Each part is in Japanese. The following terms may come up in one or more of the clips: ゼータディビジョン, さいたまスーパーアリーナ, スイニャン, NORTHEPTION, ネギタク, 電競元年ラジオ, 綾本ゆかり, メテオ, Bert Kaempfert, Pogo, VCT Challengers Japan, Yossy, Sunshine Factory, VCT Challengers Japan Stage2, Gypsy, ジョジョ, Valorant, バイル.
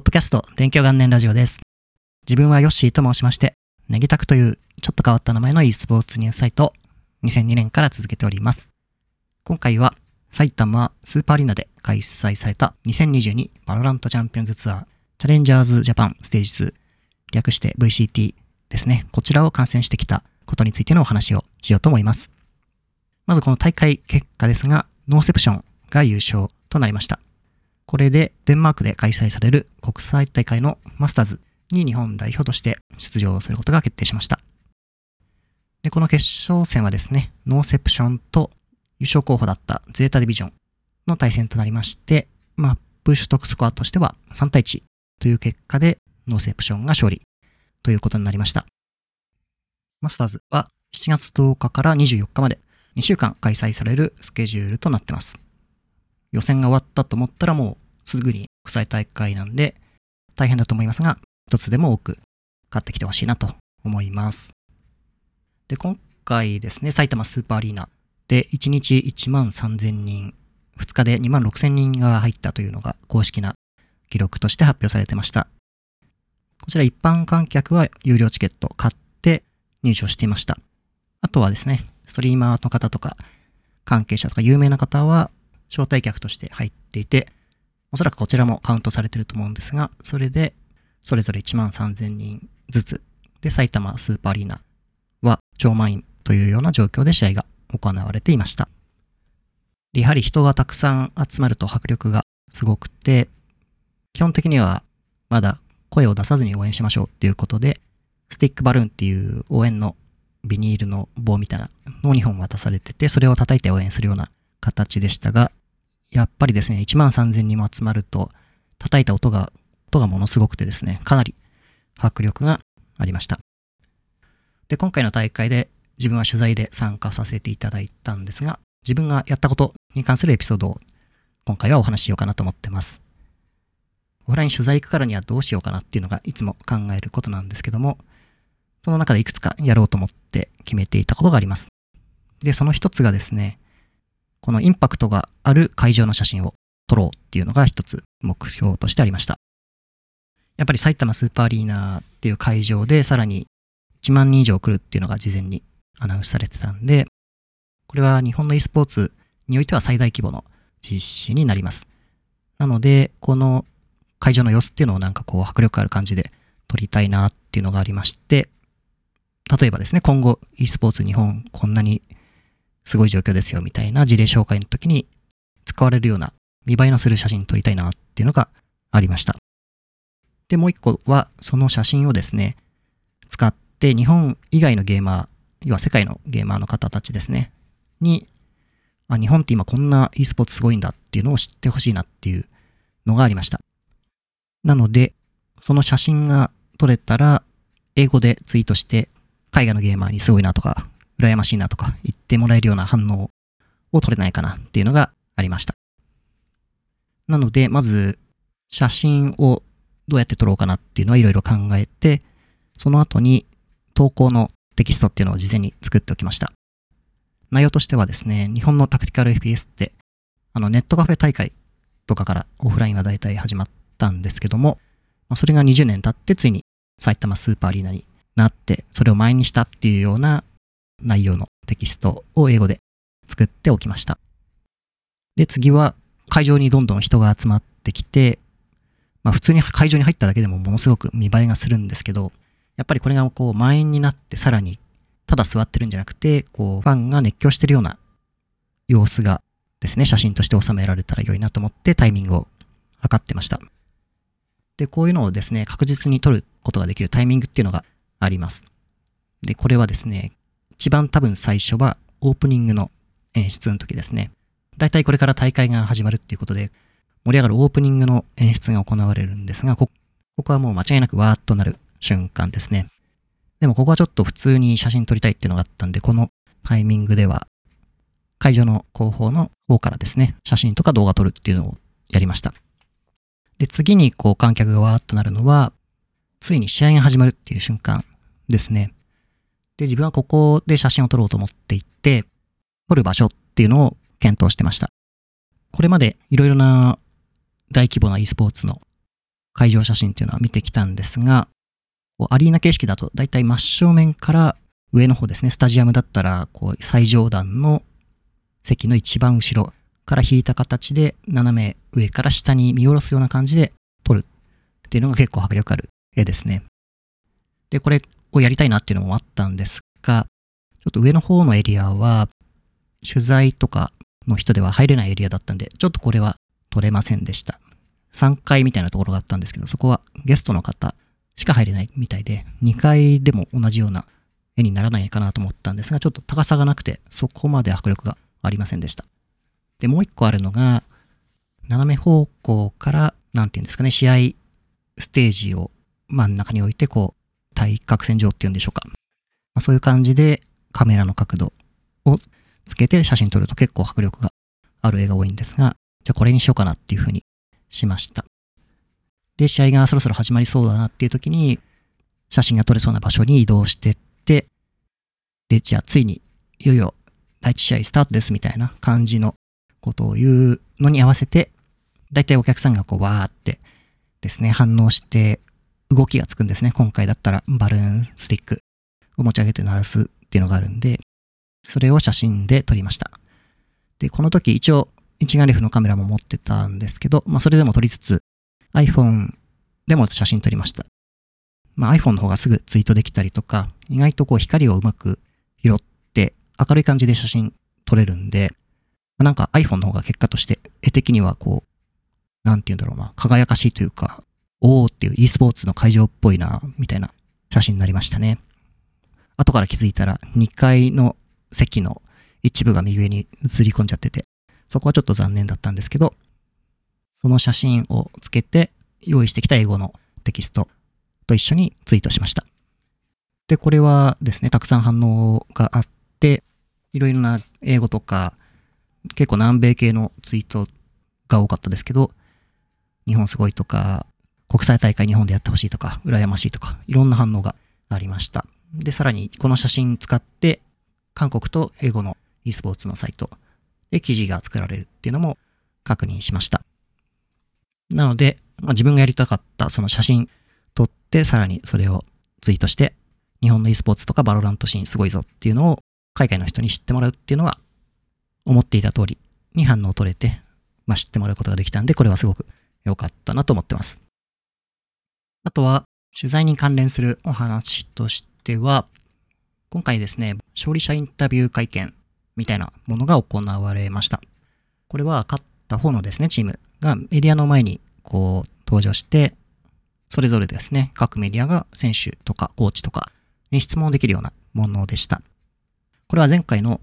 ポッドキャスト勉強元年ラジオです。自分はヨッシーと申しまして、ネギタクというちょっと変わった名前の e スポーツニュースサイトを2002年から続けております。今回は埼玉スーパーアリーナで開催された2022バロラントチャンピオンズツアーチャレンジャーズジャパンステージ2、略して VCT ですね。こちらを観戦してきたことについてのお話をしようと思います。まずこの大会結果ですが、NORTHEPTIONが優勝となりました。これでデンマークで開催される国際大会のマスターズに日本代表として出場することが決定しました。で、この決勝戦はですね、NORTHEPTIONと優勝候補だったゼータディビジョンの対戦となりまして、アップ取得スコアとしては3対1という結果でNORTHEPTIONが勝利ということになりました。マスターズは7月10日から24日まで2週間開催されるスケジュールとなってます。予選が終わったと思ったらもうすぐに国際大会なんで大変だと思いますが、一つでも多く勝ってきてほしいなと思います。で、今回ですね、埼玉スーパーアリーナで1日1万3000人、2日で2万6000人が入ったというのが公式な記録として発表されてました。こちら一般観客は有料チケットを買って入場していました。あとはですね、ストリーマーの方とか関係者とか有名な方は招待客として入っていて、おそらくこちらもカウントされてると思うんですが、それでそれぞれ1万3000人ずつで埼玉スーパーアリーナは超満員というような状況で試合が行われていました。で、やはり人がたくさん集まると迫力がすごくて、基本的にはまだ声を出さずに応援しましょうっていうことで、スティックバルーンっていう応援のビニールの棒みたいなのを2本渡されてて、それを叩いて応援するような形でしたが、やっぱりですね、1万3000人も集まると、叩いた音がものすごくてですね、かなり迫力がありました。で、今回の大会で自分は取材で参加させていただいたんですが、自分がやったことに関するエピソードを今回はお話ししようかなと思ってます。オフライン取材行くからにはどうしようかなっていうのがいつも考えることなんですけども、その中でいくつかやろうと思って決めていたことがあります。で、その一つがですね、このインパクトがある会場の写真を撮ろうっていうのが一つ目標としてありました。やっぱり埼玉スーパーアリーナっていう会場でさらに1万人以上来るっていうのが事前にアナウンスされてたんで、これは日本の e スポーツにおいては最大規模の実施になります。なので、この会場の様子っていうのをなんかこう迫力ある感じで撮りたいなっていうのがありまして、例えばですね、今後 e スポーツ日本こんなにすごい状況ですよみたいな事例紹介の時に使われるような見栄えのする写真撮りたいなっていうのがありました。で、もう一個はその写真をですね、使って日本以外のゲーマー、要は世界のゲーマーの方たちですね、に、日本って今こんな e スポーツすごいんだっていうのを知ってほしいなっていうのがありました。なので、その写真が撮れたら英語でツイートして海外のゲーマーにすごいなとか、羨ましいなとか言ってもらえるような反応を取れないかなっていうのがありました。なので、まず写真をどうやって撮ろうかなっていうのはいろいろ考えて、その後に投稿のテキストっていうのを事前に作っておきました。内容としてはですね、日本のタクティカル FPS ってネットカフェ大会とかからオフラインは大体始まったんですけども、それが20年経ってついに埼玉スーパーアリーナになって、それを前にしたっていうような内容のテキストを英語で作っておきました。で、次は会場にどんどん人が集まってきて、普通に会場に入っただけでもものすごく見栄えがするんですけど、やっぱりこれがこう満員になってさらにただ座ってるんじゃなくて、こうファンが熱狂してるような様子がですね、写真として収められたら良いなと思ってタイミングを測ってました。で、こういうのをですね、確実に撮ることができるタイミングっていうのがあります。で、これはですね、一番多分最初はオープニングの演出の時ですね。だいたいこれから大会が始まるっていうことで、盛り上がるオープニングの演出が行われるんですが、ここはもう間違いなくわーっとなる瞬間ですね。でもここはちょっと普通に写真撮りたいっていうのがあったんで、このタイミングでは会場の後方の方からですね、写真とか動画撮るっていうのをやりました。で、次にこう観客がわーっとなるのは、ついに試合が始まるっていう瞬間ですね。で、自分はここで写真を撮ろうと思っていて、撮る場所っていうのを検討してました。これまでいろいろな大規模な e スポーツの会場写真っていうのは見てきたんですが、アリーナ形式だとだいたい真正面から上の方ですね、スタジアムだったらこう最上段の席の一番後ろから引いた形で斜め上から下に見下ろすような感じで撮るっていうのが結構迫力ある絵ですね。で、これをやりたいなっていうのもあったんですが、ちょっと上の方のエリアは取材とかの人では入れないエリアだったんで、ちょっとこれは撮れませんでした。3階みたいなところがあったんですけど、そこはゲストの方しか入れないみたいで、2階でも同じような絵にならないかなと思ったんですが、ちょっと高さがなくて、そこまで迫力がありませんでした。で、もう一個あるのが、斜め方向から、なんていうんですかね、試合ステージを真ん中に置いて、こう、対角線上っていうんでしょうか。まあ、そういう感じでカメラの角度をつけて写真撮ると結構迫力がある絵が多いんですが、じゃあこれにしようかなっていうふうにしました。で、試合がそろそろ始まりそうだなっていう時に、写真が撮れそうな場所に移動してって、で、じゃあついにいよいよ第一試合スタートですみたいな感じのことを言うのに合わせて、だいたいお客さんがこうわーってですね、反応して動きがつくんですね。今回だったらバルーンスティックを持ち上げて鳴らすっていうのがあるんで、それを写真で撮りました。で、この時一応一眼レフのカメラも持ってたんですけど、まあそれでも撮りつつ iPhone でも写真撮りました。まあ iPhone の方がすぐツイートできたりとか、意外とこう光をうまく拾って明るい感じで写真撮れるんで、なんか iPhone の方が結果として絵的にはこう、なんて言うんだろうな、輝かしいというか、おーっていう e スポーツの会場っぽいな、みたいな写真になりましたね。後から気づいたら2階の席の一部が右上に映り込んじゃってて、そこはちょっと残念だったんですけど、その写真をつけて用意してきた英語のテキストと一緒にツイートしました。で、これはですね、たくさん反応があって、いろいろな英語とか、結構南米系のツイートが多かったですけど、日本すごいとか、国際大会日本でやってほしいとか、羨ましいとか、いろんな反応がありました。で、さらにこの写真使って、韓国と英語の e スポーツのサイトで記事が作られるっていうのも確認しました。なので、まあ、自分がやりたかったその写真撮って、さらにそれをツイートして、日本の e スポーツとかバロラントシーンすごいぞっていうのを海外の人に知ってもらうっていうのは、思っていた通りに反応を取れて、まあ、知ってもらうことができたんで、これはすごく良かったなと思ってます。あとは、取材に関連するお話としては、今回ですね、勝利者インタビュー会見みたいなものが行われました。これは勝った方のですね、チームがメディアの前にこう登場して、それぞれですね、各メディアが選手とかコーチとかに質問できるようなものでした。これは前回の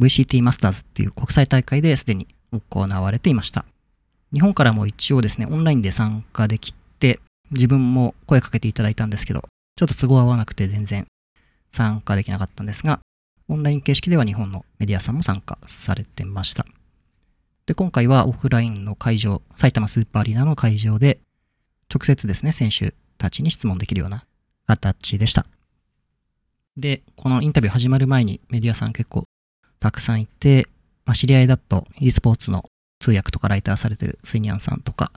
VCT マスターズっていう国際大会ですでに行われていました。日本からも一応ですね、オンラインで参加できて、自分も声かけていただいたんですけど、ちょっと都合合わなくて全然参加できなかったんですが、オンライン形式では日本のメディアさんも参加されてました。で、今回はオフラインの会場、埼玉スーパーアリーナの会場で、直接ですね、選手たちに質問できるような形でした。で、このインタビュー始まる前にメディアさん結構たくさんいて、まあ、知り合いだと e スポーツの通訳とかライターされてるスイニャンさんとか、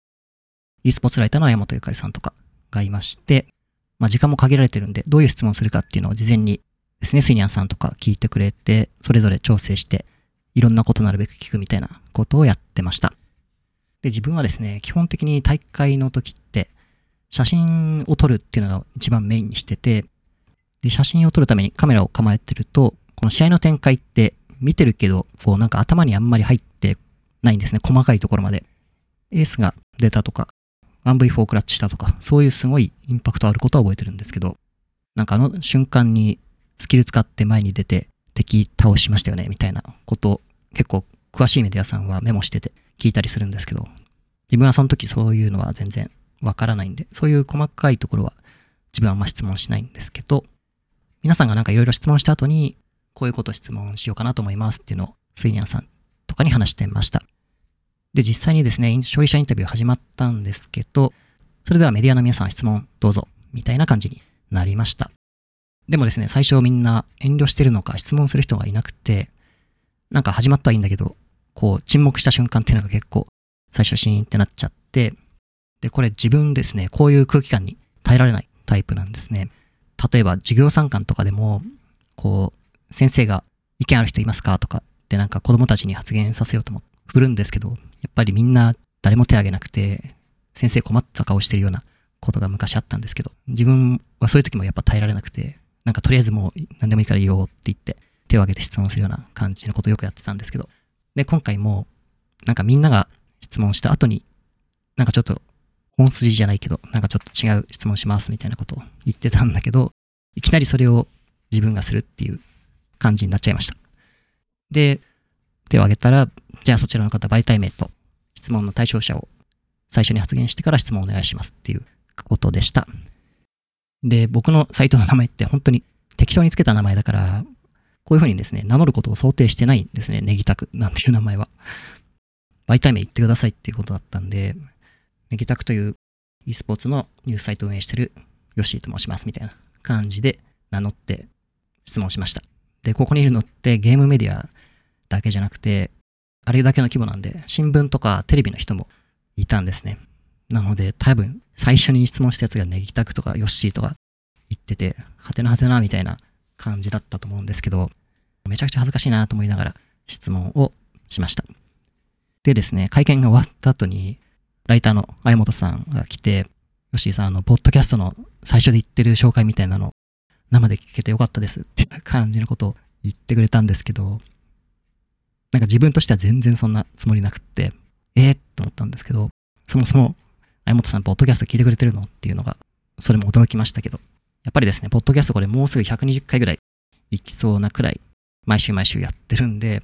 e スポーツライターの綾本ゆかりさんとかがいまして、まあ、時間も限られてるんで、どういう質問するかっていうのを事前にですね、スイニャンさんとか聞いてくれて、それぞれ調整して、いろんなことなるべく聞くみたいなことをやってました。で、自分はですね、基本的に大会の時って、写真を撮るっていうのが一番メインにしてて、で、写真を撮るためにカメラを構えてると、この試合の展開って、見てるけど、こうなんか頭にあんまり入ってないんですね。細かいところまで。エースが出たとか、1V4 クラッチしたとか、そういうすごいインパクトあることは覚えてるんですけど、なんかあの瞬間にスキル使って前に出て敵倒しましたよね、みたいなこと結構詳しいメディアさんはメモしてて聞いたりするんですけど、自分はその時そういうのは全然わからないんで、そういう細かいところは自分はあんま質問しないんですけど、皆さんがなんかいろいろ質問した後に、こういうこと質問しようかなと思いますっていうのをスイニャンさんとかに話してました。で、実際にですね、勝利者インタビュー始まったんですけど、それではメディアの皆さん質問どうぞ、みたいな感じになりました。でもですね、最初みんな遠慮してるのか質問する人がいなくて、なんか始まったはいいんだけど、こう沈黙した瞬間っていうのが結構最初シーンってなっちゃって、で、これ自分ですね、こういう空気感に耐えられないタイプなんですね。例えば授業参観とかでも、こう、先生が意見ある人いますかとかってなんか子供たちに発言させようとも振るんですけど、やっぱりみんな誰も手挙げなくて、先生困った顔してるようなことが昔あったんですけど、自分はそういう時もやっぱ耐えられなくて、なんかとりあえずもう何でもいいから言おうって言って、手を挙げて質問するような感じのことをよくやってたんですけど、で、今回も、なんかみんなが質問した後に、なんかちょっと本筋じゃないけど、なんかちょっと違う質問しますみたいなことを言ってたんだけど、いきなりそれを自分がするっていう感じになっちゃいました。で、手を挙げたら、じゃあそちらの方媒体名と質問の対象者を最初に発言してから質問をお願いしますっていうことでした。で、僕のサイトの名前って本当に適当につけた名前だから、こういうふうにですね、名乗ることを想定してないんですね。ネギタクなんていう名前は。媒体名言ってくださいっていうことだったんで、ネギタクという e スポーツのニュースサイトを運営してるヨッシーと申しますみたいな感じで名乗って質問しました。で、ここにいるのってゲームメディアだけじゃなくて、あれだけの規模なんで、新聞とかテレビの人もいたんですね。なので、多分最初に質問したやつがネギタクとかヨッシーとか言ってて、はてなはてなみたいな感じだったと思うんですけど、めちゃくちゃ恥ずかしいなと思いながら質問をしました。でですね、会見が終わった後に、ライターの相本さんが来て、吉井さん、ポッドキャストの最初で言ってる紹介みたいなの、生で聞けてよかったですっていう感じのことを言ってくれたんですけど、なんか自分としては全然そんなつもりなくって、と思ったんですけど、そもそも、相本さん、ポッドキャスト聞いてくれてるのっていうのが、それも驚きましたけど、やっぱりですね、ポッドキャストこれもうすぐ120回ぐらい行きそうなくらい、毎週毎週やってるんで、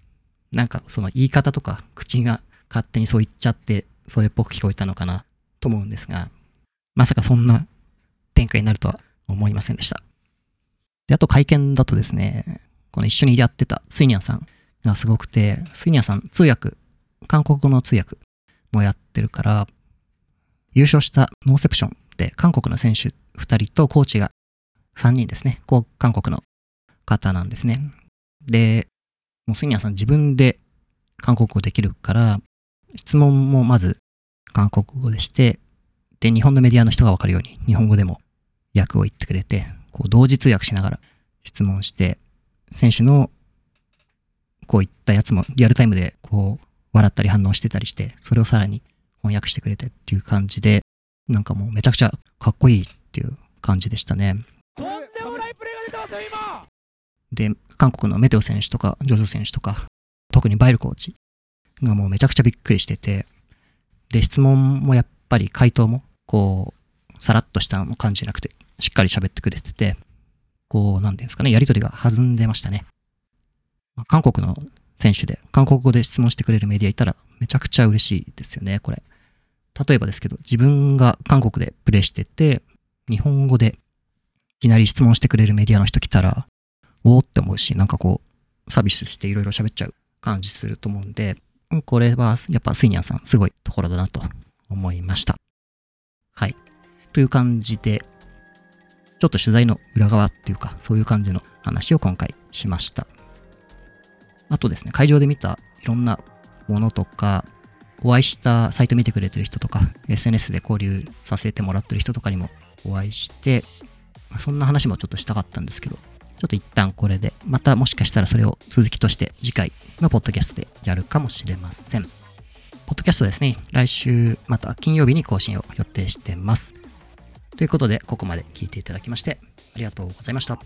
なんかその言い方とか口が勝手にそう言っちゃって、それっぽく聞こえたのかなと思うんですが、まさかそんな展開になるとは思いませんでした。で、あと会見だとですね、この一緒にやってたスイニャンさんがすごくて、スイニャンさん通訳、韓国語の通訳もやってるから、優勝したNORTHEPTIONで韓国の選手2人とコーチが3人ですね、韓国の方なんですね。で、もうスイニャンさん自分で韓国語できるから、質問もまず韓国語でして、で、日本のメディアの人がわかるように日本語でも訳を言ってくれて、こう同時通訳しながら質問して、選手のこういったやつもリアルタイムでこう笑ったり反応してたりして、それをさらに翻訳してくれてっていう感じで、なんかもうめちゃくちゃかっこいいっていう感じでしたね。とんでもないプレーが出たぞ今！で、韓国のメテオ選手とかジョジョ選手とか、特にバイルコーチがもうめちゃくちゃびっくりしてて、で、質問もやっぱり回答もこうさらっとした感じじゃなくて、しっかり喋ってくれてて、こうなんていうんですかね、やりとりが弾んでましたね。韓国の選手で韓国語で質問してくれるメディアいたらめちゃくちゃ嬉しいですよね。これ例えばですけど、自分が韓国でプレーしてて日本語でいきなり質問してくれるメディアの人来たらおーって思うし、なんかこうサービスしていろいろ喋っちゃう感じすると思うんで、これはやっぱスイニャンさんすごいところだなと思いました。はい、という感じでちょっと取材の裏側っていうか、そういう感じの話を今回しました。あとですね、会場で見たいろんなものとか、お会いしたサイト見てくれてる人とか SNS で交流させてもらってる人とかにもお会いして、そんな話もちょっとしたかったんですけど、ちょっと一旦これで、またもしかしたらそれを続きとして次回のポッドキャストでやるかもしれません。ポッドキャストですね、来週また金曜日に更新を予定してます。ということで、ここまで聞いていただきましてありがとうございました。